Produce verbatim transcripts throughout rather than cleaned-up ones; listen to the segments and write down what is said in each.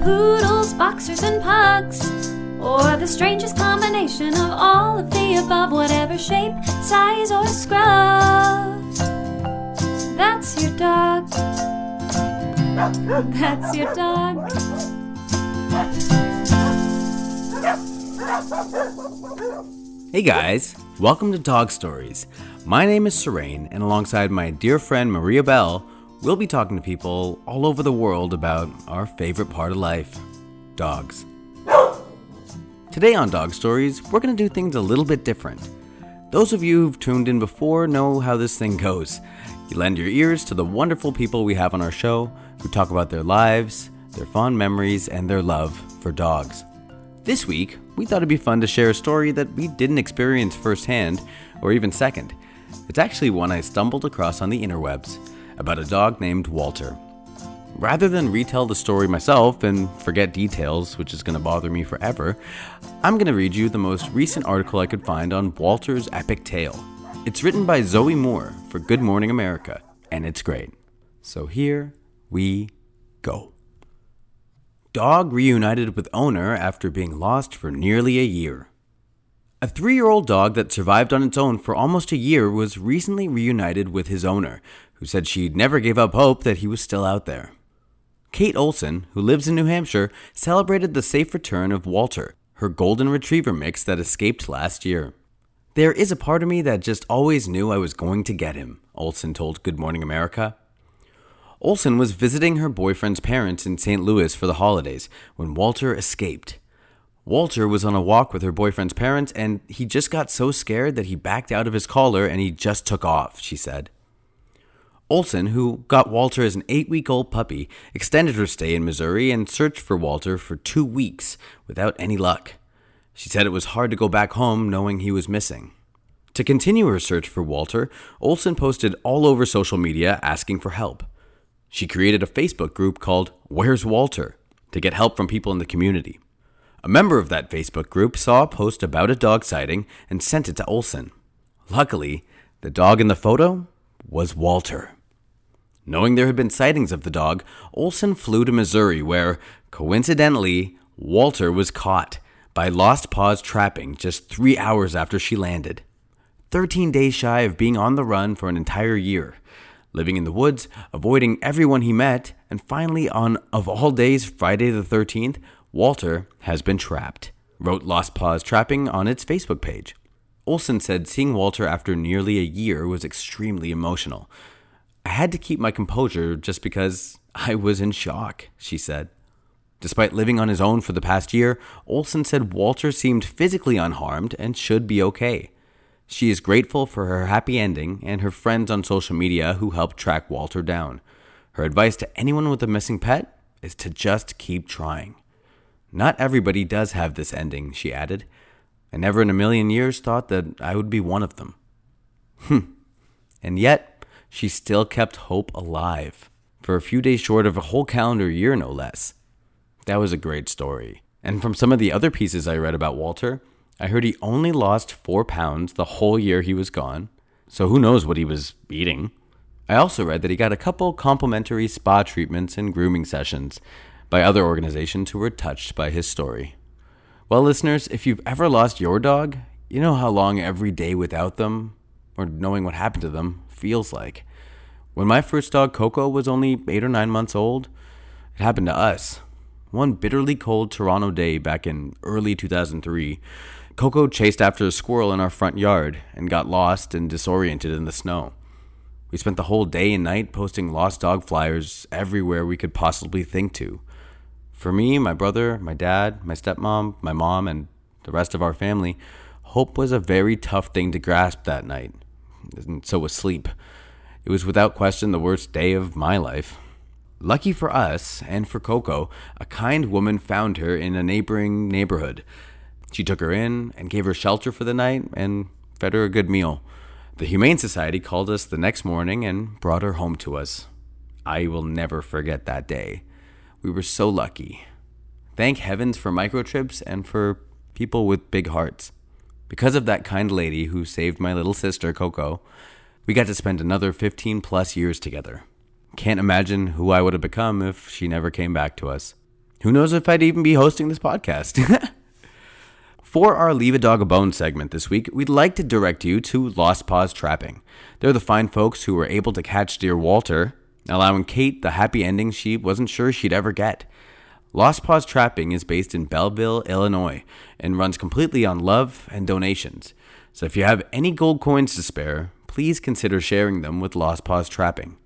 poodles, boxers, and pugs, or the strangest combination of all of the above, whatever shape, size, or scruff. That's your dog. That's your dog. Hey guys, welcome to Dog Stories. My name is Serene, and alongside my dear friend Maria Bell, we'll be talking to people all over the world about our favorite part of life, dogs. Today on Dog Stories, we're going to do things a little bit different. Those of you who've tuned in before know how this thing goes. You lend your ears to the wonderful people we have on our show who talk about their lives, their fond memories, and their love for dogs. This week, we thought it'd be fun to share a story that we didn't experience firsthand or even second. It's actually one I stumbled across on the interwebs, about a dog named Walter. Rather than retell the story myself and forget details, which is going to bother me forever, I'm going to read you the most recent article I could find on Walter's epic tale. It's written by Zoe Moore for Good Morning America, and it's great. So here we go. Dog reunited with owner after being lost for nearly a year. A three-year-old dog that survived on its own for almost a year was recently reunited with his owner, who said she never gave up hope that he was still out there. Kate Olson, who lives in New Hampshire, celebrated the safe return of Walter, her golden retriever mix that escaped last year. "There is a part of me that just always knew I was going to get him," Olson told Good Morning America. Olson was visiting her boyfriend's parents in Saint Louis for the holidays when Walter escaped. Walter was on a walk with her boyfriend's parents, and he just got so scared that he backed out of his collar and he just took off, she said. Olson, who got Walter as an eight-week-old puppy, extended her stay in Missouri and searched for Walter for two weeks without any luck. She said it was hard to go back home knowing he was missing. To continue her search for Walter, Olson posted all over social media asking for help. She created a Facebook group called Where's Walter to get help from people in the community. A member of that Facebook group saw a post about a dog sighting and sent it to Olson. Luckily, the dog in the photo was Walter. Knowing there had been sightings of the dog, Olson flew to Missouri where, coincidentally, Walter was caught by Lost Paws Trapping just three hours after she landed. Thirteen days shy of being on the run for an entire year, living in the woods, avoiding everyone he met, and finally on, of all days, Friday the thirteenth, Walter has been trapped, wrote Lost Paws Trapping on its Facebook page. Olson said seeing Walter after nearly a year was extremely emotional. "I had to keep my composure just because I was in shock," she said. Despite living on his own for the past year, Olson said Walter seemed physically unharmed and should be okay. She is grateful for her happy ending and her friends on social media who helped track Walter down. Her advice to anyone with a missing pet is to just keep trying. "Not everybody does have this ending," she added. "I never in a million years thought that I would be one of them." Hmm. And yet, she still kept hope alive, for a few days short of a whole calendar year, no less. That was a great story. And from some of the other pieces I read about Walter, I heard he only lost four pounds the whole year he was gone, so who knows what he was eating. I also read that he got a couple complimentary spa treatments and grooming sessions by other organizations who were touched by his story. Well, listeners, if you've ever lost your dog, you know how long every day without them, or knowing what happened to them, feels like. When my first dog, Coco, was only eight or nine months old, it happened to us. One bitterly cold Toronto day back in early two thousand three, Coco chased after a squirrel in our front yard and got lost and disoriented in the snow. We spent the whole day and night posting lost dog flyers everywhere we could possibly think to. For me, my brother, my dad, my stepmom, my mom, and the rest of our family, hope was a very tough thing to grasp that night, and so was sleep. It was without question the worst day of my life. Lucky for us, and for Coco, a kind woman found her in a neighboring neighborhood. She took her in and gave her shelter for the night and fed her a good meal. The Humane Society called us the next morning and brought her home to us. I will never forget that day. We were so lucky. Thank heavens for microchips and for people with big hearts. Because of that kind lady who saved my little sister, Coco, we got to spend another fifteen plus years together. Can't imagine who I would have become if she never came back to us. Who knows if I'd even be hosting this podcast? For our Leave a Dog a Bone segment this week, we'd like to direct you to Lost Paws Trapping. They're the fine folks who were able to catch dear Walter, allowing Kate the happy ending she wasn't sure she'd ever get. Lost Paws Trapping is based in Belleville, Illinois, and runs completely on love and donations. So if you have any gold coins to spare, please consider sharing them with Lost Paws Trapping.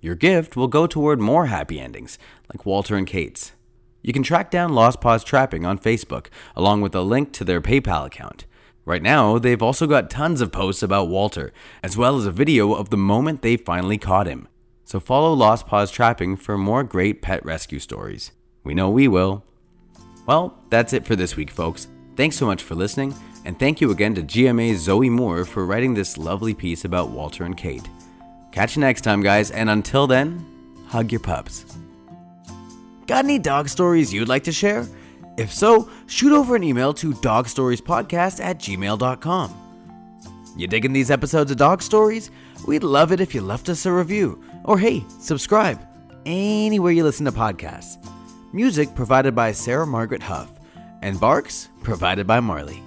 Your gift will go toward more happy endings, like Walter and Kate's. You can track down Lost Paws Trapping on Facebook, along with a link to their PayPal account. Right now, they've also got tons of posts about Walter, as well as a video of the moment they finally caught him. So follow Lost Paws Trapping for more great pet rescue stories. We know we will. Well, that's it for this week, folks. Thanks so much for listening, and thank you again to G M A's Zoe Moore for writing this lovely piece about Walter and Kate. Catch you next time, guys, and until then, hug your pups. Got any dog stories you'd like to share? If so, shoot over an email to dogstoriespodcast at gmail dot com. You digging these episodes of Dog Stories? We'd love it if you left us a review. Or hey, subscribe anywhere you listen to podcasts. Music provided by Sarah Margaret Huff, and barks provided by Marley.